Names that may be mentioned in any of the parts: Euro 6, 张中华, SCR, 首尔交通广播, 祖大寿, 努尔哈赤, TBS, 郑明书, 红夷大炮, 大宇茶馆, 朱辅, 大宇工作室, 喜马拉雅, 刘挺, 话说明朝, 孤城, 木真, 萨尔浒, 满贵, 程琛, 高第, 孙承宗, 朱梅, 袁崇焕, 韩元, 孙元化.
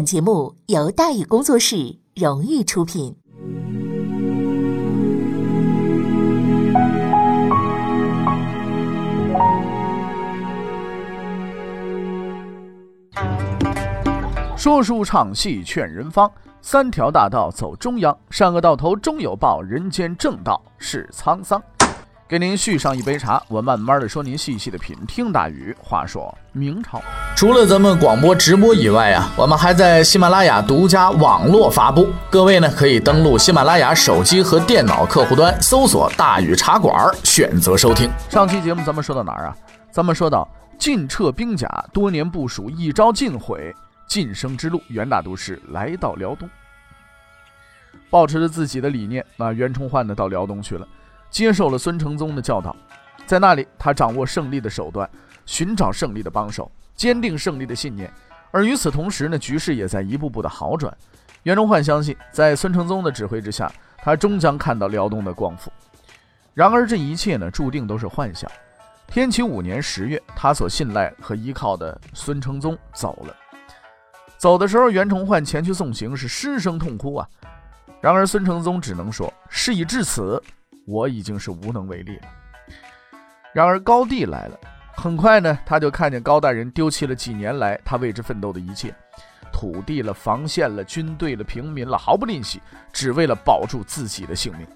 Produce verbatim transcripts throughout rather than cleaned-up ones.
本节目由大宇工作室荣誉出品。说书唱戏劝人方，三条大道走中央，善恶到头终有报，人间正道是沧桑。给您续上一杯茶，我慢慢的说，您细细的品。听大宇话说明朝。除了咱们广播直播以外啊，我们还在喜马拉雅独家网络发布。各位呢可以登录喜马拉雅手机和电脑客户端，搜索大宇茶馆，选择收听。上期节目咱们说到哪儿啊？咱们说到晋撤兵甲，多年部署一朝尽毁，晋升之路，袁大都师来到辽东，抱持着自己的理念，那袁崇焕呢到辽东去了。接受了孙承宗的教导，在那里他掌握胜利的手段，寻找胜利的帮手，坚定胜利的信念。而与此同时呢，局势也在一步步的好转。袁崇焕相信，在孙承宗的指挥之下，他终将看到辽东的光复。然而这一切呢，注定都是幻想。天启五年十月，他所信赖和依靠的孙承宗走了。走的时候，袁崇焕前去送行，是失声痛哭啊。然而孙承宗只能说，事已至此，我已经是无能为力了。然而高第来了，很快呢，他就看见高大人丢弃了几年来他为之奋斗的一切，土地了，防线了，军队了，平民了，毫不吝惜，只为了保住自己的性命。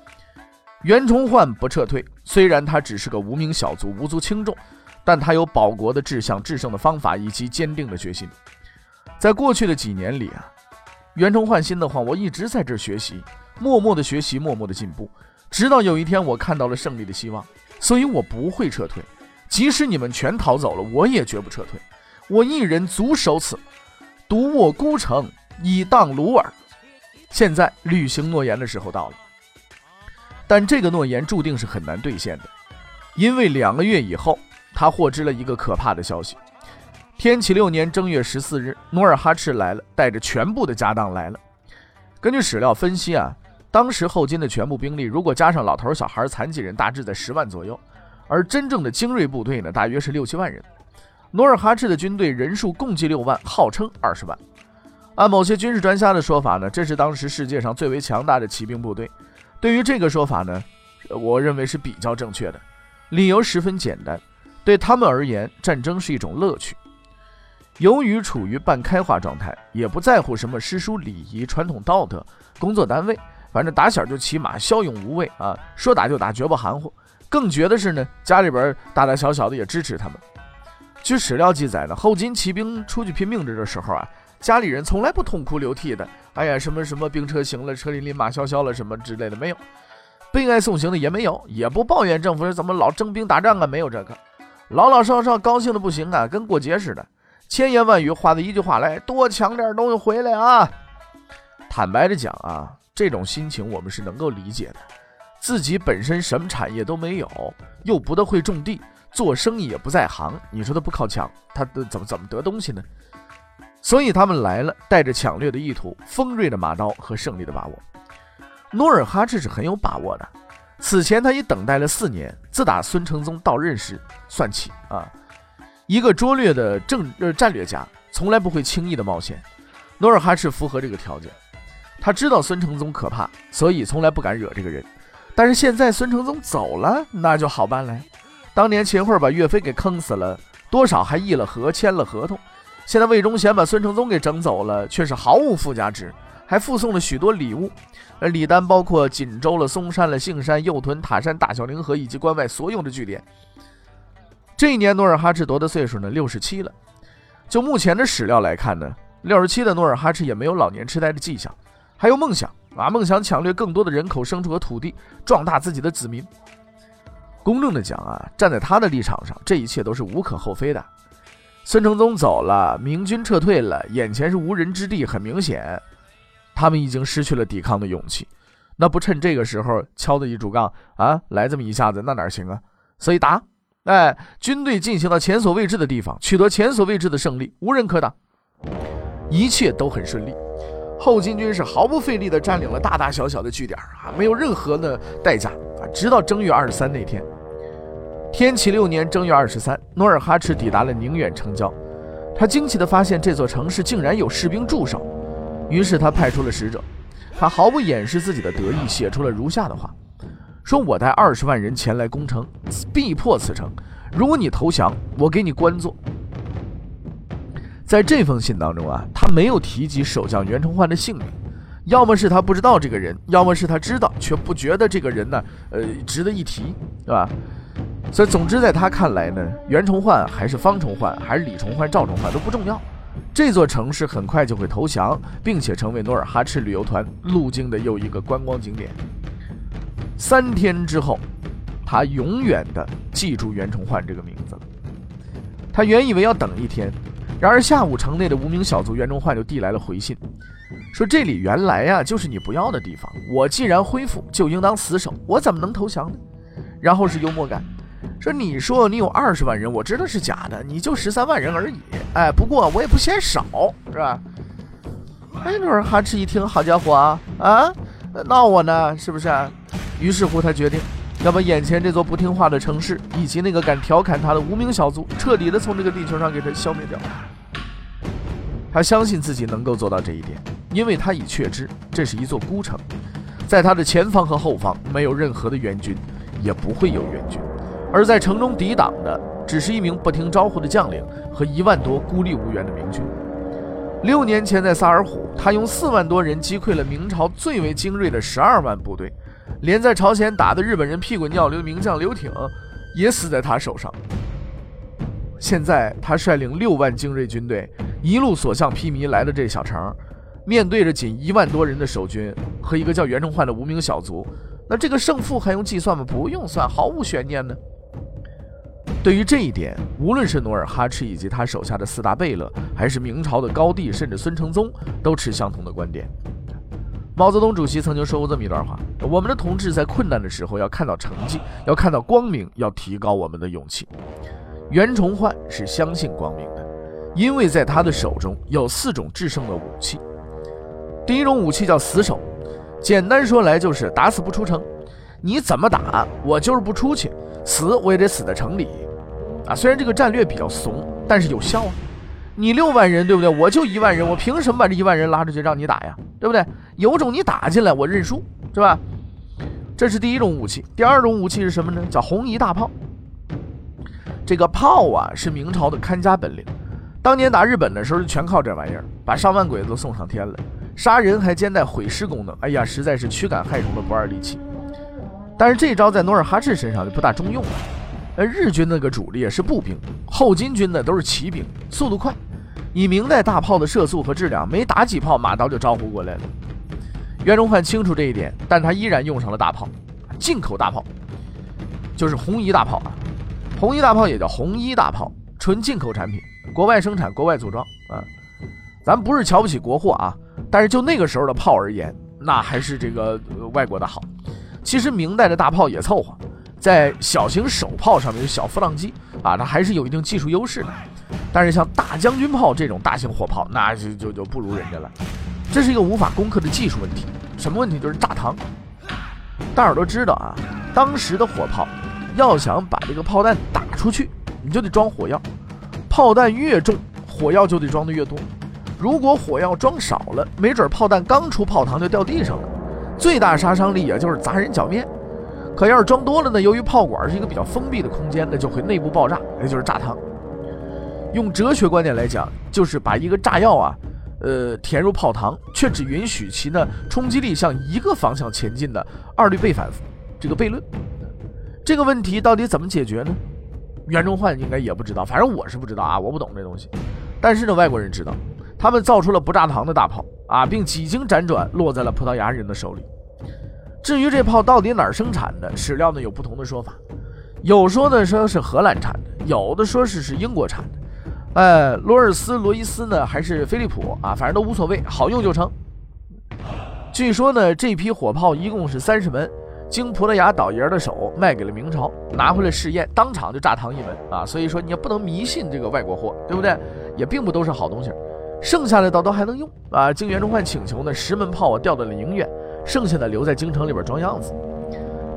袁崇焕不撤退，虽然他只是个无名小卒，无足轻重，但他有保国的志向、制胜的方法以及坚定的决心。在过去的几年里啊，袁崇焕心的话，我一直在这学习，默默的学习，默默的进步。直到有一天我看到了胜利的希望，所以我不会撤退，即使你们全逃走了，我也绝不撤退。我一人足守此，独卧孤城，以荡鲁尔。现在履行诺言的时候到了，但这个诺言注定是很难兑现的。因为两个月以后，他获知了一个可怕的消息。天启六年正月十四日，努尔哈赤来了，带着全部的家当来了。根据史料分析啊，当时后金的全部兵力，如果加上老头小孩残疾人，大致在十万左右，而真正的精锐部队呢，大约是六七万人。努尔哈赤的军队人数共计六万，号称二十万。按某些军事专家的说法呢，这是当时世界上最为强大的骑兵部队。对于这个说法呢，我认为是比较正确的。理由十分简单，对他们而言，战争是一种乐趣。由于处于半开化状态，也不在乎什么诗书礼仪、传统道德、工作单位，反正打小就骑马，骁勇无畏啊，说打就打，绝不含糊。更绝的是呢，家里边大大小小的也支持他们。据史料记载呢，后金骑兵出去拼命的时候啊，家里人从来不痛哭流涕的。哎呀，什么什么兵车行了，车淋淋马萧萧了，什么之类的没有。被爱送行的也没有，也不抱怨政府怎么老征兵打仗啊，没有这个。老老少少高兴的不行啊，跟过节似的。千言万语化的一句话来，多抢点东西回来啊！坦白的讲啊，这种心情我们是能够理解的。自己本身什么产业都没有，又不大会种地，做生意也不在行，你说他不靠抢，他怎么怎么得东西呢？所以他们来了，带着抢掠的意图，锋锐的马刀和胜利的把握。努尔哈赤是很有把握的，此前他已等待了四年，自打孙承宗到任时算起啊，一个拙劣的政、呃、战略家从来不会轻易的冒险。努尔哈赤符合这个条件。他知道孙承宗可怕，所以从来不敢惹这个人。但是现在孙承宗走了，那就好办了。当年秦桧把岳飞给坑死了，多少还议了和，签了合同。现在魏忠贤把孙承宗给整走了，却是毫无附加值，还附送了许多礼物。而礼单包括锦州了、嵩山了、杏山、右屯、塔山、大小凌河以及关外所有的据点。这一年努尔哈赤多大岁数呢？六十七了。就目前的史料来看呢，六十七的努尔哈赤也没有老年痴呆的迹象。还有梦想啊！梦想抢掠更多的人口、牲畜和土地，壮大自己的子民。公正的讲啊，站在他的立场上，这一切都是无可厚非的。孙承宗走了，明军撤退了，眼前是无人之地，很明显，他们已经失去了抵抗的勇气。那不趁这个时候敲的一竹杠啊，来这么一下子，那哪行啊？所以打，哎，军队进行到前所未知的地方，取得前所未知的胜利，无人可挡，一切都很顺利。后金军是毫不费力地占领了大大小小的据点啊，没有任何的代价啊。直到正月二十三那天，天启六年正月二十三，努尔哈赤抵达了宁远城郊。他惊奇地发现，这座城市竟然有士兵驻守，于是他派出了使者，他毫不掩饰自己的得意，写出了如下的话，说我带二十万人前来攻城，必破此城，如果你投降，我给你官做。在这封信当中啊，他没有提及守将袁崇焕的姓名，要么是他不知道这个人，要么是他知道却不觉得这个人呢，呃，值得一提，是吧？所以总之在他看来呢，袁崇焕还是方崇焕还是李崇焕赵崇焕都不重要，这座城市很快就会投降，并且成为努尔哈赤旅游团路经的又一个观光景点。三天之后，他永远的记住袁崇焕这个名字了。他原以为要等一天，然而下午城内的无名小卒袁崇焕就递来了回信，说这里原来啊就是你不要的地方，我既然恢复就应当死守，我怎么能投降呢？然后是幽默感，说你说你有二十万人，我知道是假的，你就十三万人而已，哎，不过我也不嫌少，是吧？哎，努尔哈赤一听，好家伙啊啊，闹我呢是不是、啊？于是乎他决定要把眼前这座不听话的城市以及那个敢调侃他的无名小卒彻底的从这个地球上给他消灭掉。他相信自己能够做到这一点，因为他已确知这是一座孤城，在他的前方和后方没有任何的援军，也不会有援军，而在城中抵挡的只是一名不听招呼的将领和一万多孤立无援的明军。六年前在萨尔浒，他用四万多人击溃了明朝最为精锐的十二万部队，连在朝鲜打的日本人屁滚尿流名将刘挺也死在他手上。现在他率领六万精锐军队一路所向披靡来的这小城，面对着仅一万多人的守军和一个叫袁崇焕的无名小卒，那这个胜负还用计算吗？不用算，毫无悬念呢。对于这一点，无论是努尔哈赤以及他手下的四大贝勒，还是明朝的高帝甚至孙承宗，都持相同的观点。毛泽东主席曾经说过这么一段话，我们的同志在困难的时候要看到成绩，要看到光明，要提高我们的勇气。袁崇焕是相信光明的，因为在他的手中有四种制胜的武器。第一种武器叫死守，简单说来就是打死不出城，你怎么打我就是不出去，死我也得死在城里啊！虽然这个战略比较怂，但是有效啊。你六万人对不对，我就一万人，我凭什么把这一万人拉出去让你打呀，对不对？有种你打进来我认输，是吧？这是第一种武器。第二种武器是什么呢？叫红夷大炮。这个炮啊是明朝的看家本领，当年打日本的时候就全靠这玩意儿把上万鬼子都送上天了，杀人还兼带毁尸功能，哎呀实在是驱赶害虫的不二利器。但是这一招在努尔哈赤身上就不大中用了，而日军那个主力是步兵，后金军呢都是骑兵，速度快。以明代大炮的射速和质量，没打几炮马刀就招呼过来了。袁崇焕清楚这一点，但他依然用上了大炮，进口大炮，就是红夷大炮啊。红夷大炮也叫红衣大炮，纯进口产品，国外生产，国外组装啊。咱不是瞧不起国货啊，但是就那个时候的炮而言，那还是这个、呃、外国的好。其实明代的大炮也凑合，在小型手炮上面有小浮浪机啊，它还是有一定技术优势的。但是像大将军炮这种大型火炮，那就就就不如人家了。这是一个无法攻克的技术问题。什么问题？就是炸膛。大伙都知道啊，当时的火炮要想把这个炮弹打出去，你就得装火药。炮弹越重，火药就得装得越多。如果火药装少了，没准炮弹刚出炮膛就掉地上了。最大杀伤力也就是砸人脚面。可要是装多了呢，由于炮管是一个比较封闭的空间，那就会内部爆炸，也就是炸膛。用哲学观点来讲，就是把一个炸药啊呃，填入炮膛，却只允许其呢冲击力向一个方向前进的二律背反这个悖论。这个问题到底怎么解决呢？袁崇焕应该也不知道，反正我是不知道啊，我不懂这东西。但是呢，外国人知道，他们造出了不炸膛的大炮啊，并几经辗转落在了葡萄牙人的手里。至于这炮到底哪儿生产的，史料呢有不同的说法，有说的说是荷兰产的，有的说是是英国产的，呃，罗尔斯、罗伊斯呢还是菲利普啊，反正都无所谓，好用就成。据说呢，这批火炮一共是三十门，经葡萄牙倒爷的手卖给了明朝，拿回来试验，当场就炸膛一门啊。所以说你也不能迷信这个外国货，对不对？也并不都是好东西，剩下的倒都还能用啊。经袁崇焕请求呢，十门炮啊调到了宁远。剩下的留在京城里边装样子。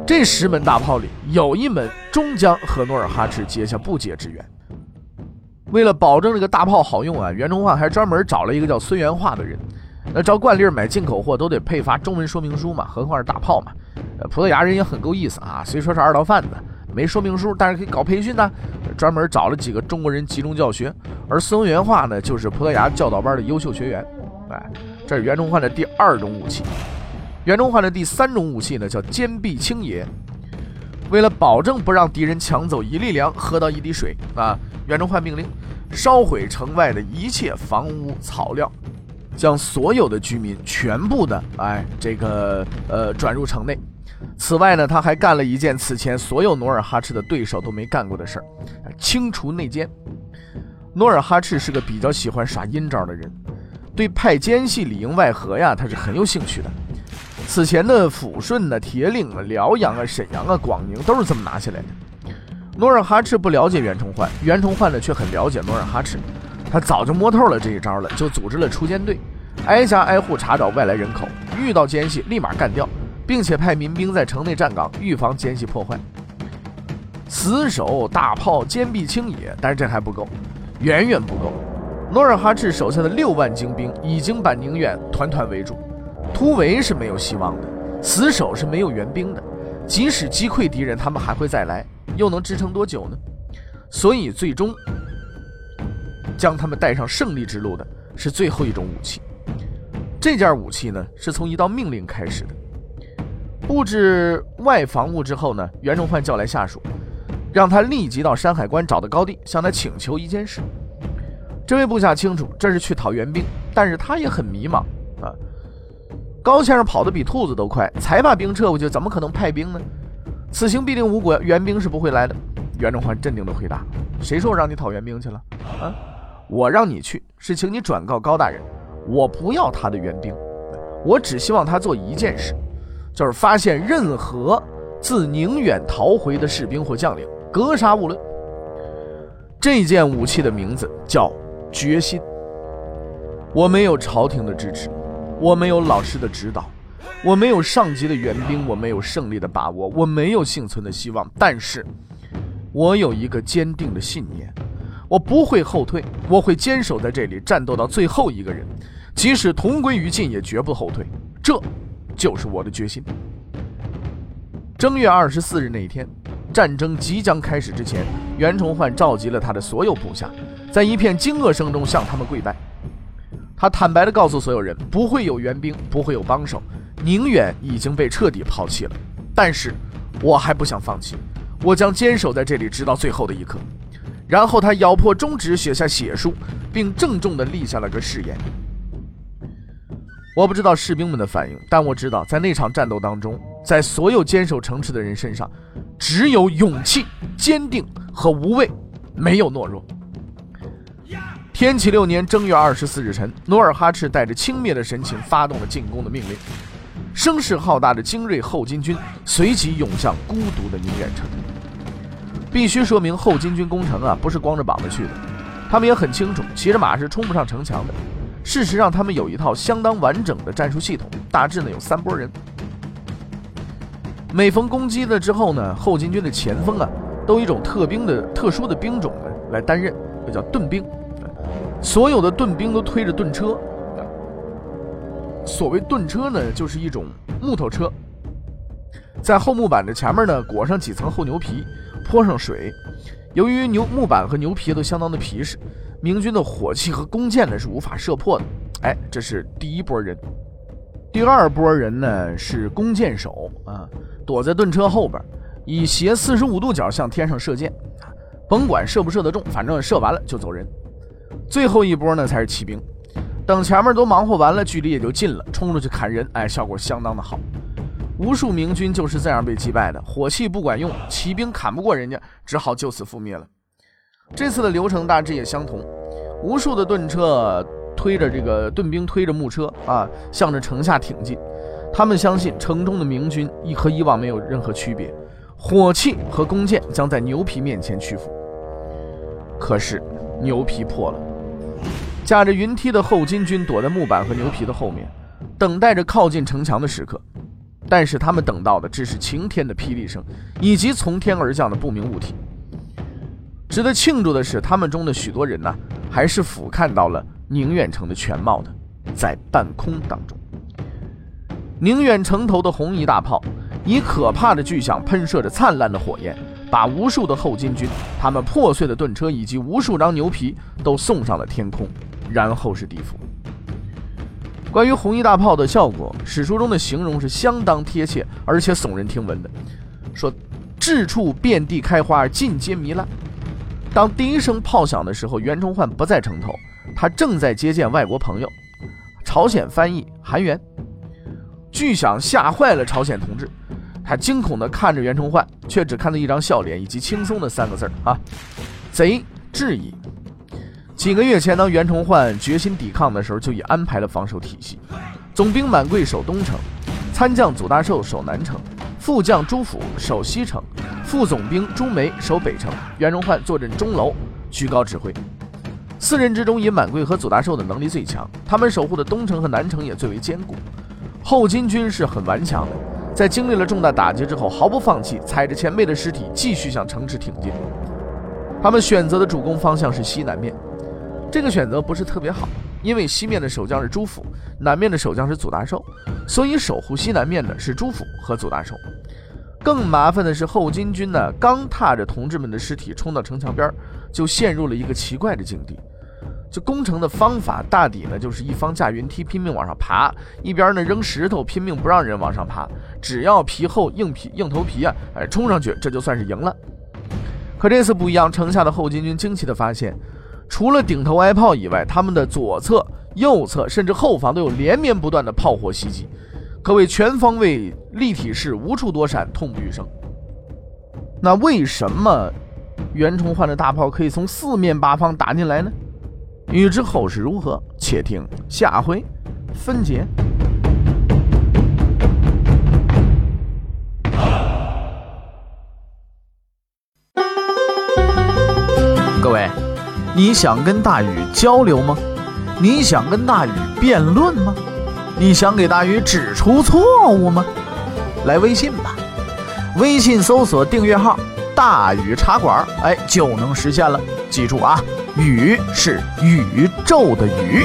这十门大炮里有一门终将和努尔哈赤结下不解之缘。为了保证这个大炮好用啊，袁崇焕还专门找了一个叫孙元化的人，那照惯例买进口货都得配发中文说明书嘛，何况是大炮嘛。呃，葡萄牙人也很够意思啊，虽说是二道贩子，没说明书，但是可以搞培训呢，专门找了几个中国人集中教学。而孙元化呢，就是葡萄牙教导班的优秀学员。哎，这是袁崇焕的第二种武器。袁崇焕的第三种武器呢，叫坚壁清野。为了保证不让敌人抢走一粒粮，喝到一滴水啊，袁崇焕命令烧毁城外的一切房屋草料，将所有的居民全部的哎这个呃转入城内。此外呢，他还干了一件此前所有努尔哈赤的对手都没干过的事儿，清除内奸。努尔哈赤是个比较喜欢耍阴招的人，对派奸细里应外合呀，他是很有兴趣的。此前的抚顺呢、铁岭啊、辽阳啊、沈阳啊、广宁都是这么拿下来的。努尔哈赤不了解袁崇焕，袁崇焕呢却很了解努尔哈赤，他早就摸透了这一招了，就组织了锄奸队，挨家挨户查找外来人口，遇到奸细立马干掉，并且派民兵在城内站岗，预防奸细破坏。死守、大炮、坚壁清野，但是这还不够，远远不够。努尔哈赤手下的六万精兵已经把宁远团团围住，突围是没有希望的，死守是没有援兵的，即使击溃敌人，他们还会再来，又能支撑多久呢？所以最终将他们带上胜利之路的是最后一种武器。这件武器呢，是从一道命令开始的。布置外防务之后呢，袁崇焕叫来下属，让他立即到山海关找的高地向他请求一件事。这位部下清楚这是去讨援兵，但是他也很迷茫啊。高先生跑得比兔子都快，才把兵撤回去，怎么可能派兵呢？此行必定无果，援兵是不会来的。袁崇焕镇定地回答：谁说我让你讨援兵去了啊？我让你去是请你转告高大人，我不要他的援兵，我只希望他做一件事，就是发现任何自宁远逃回的士兵或将领，格杀勿论。这件武器的名字叫决心。我没有朝廷的支持，我没有老师的指导，我没有上级的援兵，我没有胜利的把握，我没有幸存的希望，但是我有一个坚定的信念，我不会后退，我会坚守在这里，战斗到最后一个人，即使同归于尽也绝不后退，这就是我的决心。正月二十四日那一天，战争即将开始之前，袁崇焕召集了他的所有部下，在一片惊愕声中向他们跪拜。他坦白地告诉所有人，不会有援兵，不会有帮手，宁远已经被彻底抛弃了，但是我还不想放弃，我将坚守在这里直到最后的一刻。然后他咬破中指写下血书，并郑重地立下了个誓言。我不知道士兵们的反应，但我知道在那场战斗当中，在所有坚守城池的人身上，只有勇气、坚定和无畏，没有懦弱。天启六年正月二十四日晨，努尔哈赤带着轻蔑的神情发动了进攻的命令，声势浩大的精锐后金军随即涌向孤独的宁远城。必须说明，后金军攻城啊，不是光着膀子去的，他们也很清楚骑着马是冲不上城墙的。事实上，他们有一套相当完整的战术系统，大致呢有三拨人。每逢攻击了之后呢，后金军的前锋啊，都有一种特兵的特殊的兵种呢来担任，这叫盾兵。所有的盾兵都推着盾车，所谓盾车呢，就是一种木头车，在后木板的前面呢裹上几层厚牛皮，泼上水。由于牛木板和牛皮都相当的皮实，明军的火器和弓箭呢是无法射破的。哎，这是第一波人。第二波人呢是弓箭手啊，躲在盾车后边，以斜四十五度角向天上射箭，甭管射不射得中，反正射完了就走人。最后一波呢才是骑兵，等前面都忙活完了，距离也就近了，冲出去砍人，哎，效果相当的好。无数明军就是这样被击败的，火器不管用，骑兵砍不过人家，只好就此覆灭了。这次的流程大致也相同，无数的盾车推着这个盾兵推着木车啊，向着城下挺进。他们相信城中的明军和以往没有任何区别，火器和弓箭将在牛皮面前屈服。可是牛皮破了，驾着云梯的后金军躲在木板和牛皮的后面，等待着靠近城墙的时刻。但是他们等到的只是晴天的霹雳声，以及从天而降的不明物体。值得庆祝的是，他们中的许多人呢、啊，还是俯瞰到了宁远城的全貌的。在弹空当中。宁远城头的红夷大炮以可怕的巨响喷射着灿烂的火焰，把无数的后金军、他们破碎的盾车以及无数张牛皮都送上了天空，然后是地府。关于红夷大炮的效果，史书中的形容是相当贴切而且耸人听闻的，说至处遍地开花，尽皆糜烂。当第一声炮响的时候，袁崇焕不在城头，他正在接见外国朋友，朝鲜翻译韩元。巨响吓坏了朝鲜同志，他惊恐地看着袁崇焕，却只看到一张笑脸以及轻松的三个字儿啊，贼质疑。几个月前，当袁崇焕决心抵抗的时候，就已安排了防守体系：总兵满贵守东城，参将祖大寿守南城，副将朱辅守西城，副总兵朱梅守北城。袁崇焕坐镇钟楼，居高指挥。四人之中，以满贵和祖大寿的能力最强，他们守护的东城和南城也最为坚固。后金军是很顽强的，在经历了重大打击之后，毫不放弃，踩着前辈的尸体继续向城池挺进。他们选择的主攻方向是西南面，这个选择不是特别好，因为西面的守将是朱辅，南面的守将是祖大寿，所以守护西南面的是朱辅和祖大寿。更麻烦的是，后金军呢刚踏着同志们的尸体冲到城墙边，就陷入了一个奇怪的境地。这攻城的方法大抵呢就是一方架云梯拼命往上爬，一边呢扔石头拼命不让人往上爬，只要皮厚硬皮硬头皮啊、哎、冲上去，这就算是赢了。可这次不一样，城下的后金军惊奇的发现，除了顶头挨炮以外，他们的左侧、右侧甚至后方都有连绵不断的炮火袭击，可谓全方位立体式，无处躲闪，痛不欲生。那为什么袁崇焕的大炮可以从四面八方打进来呢？欲知后事如何，且听下回分解。各位，你想跟大禹交流吗？你想跟大禹辩论吗？你想给大禹指出错误吗？来微信吧，微信搜索订阅号大禹茶馆，哎，就能实现了。记住啊，宇是宇宙的宇。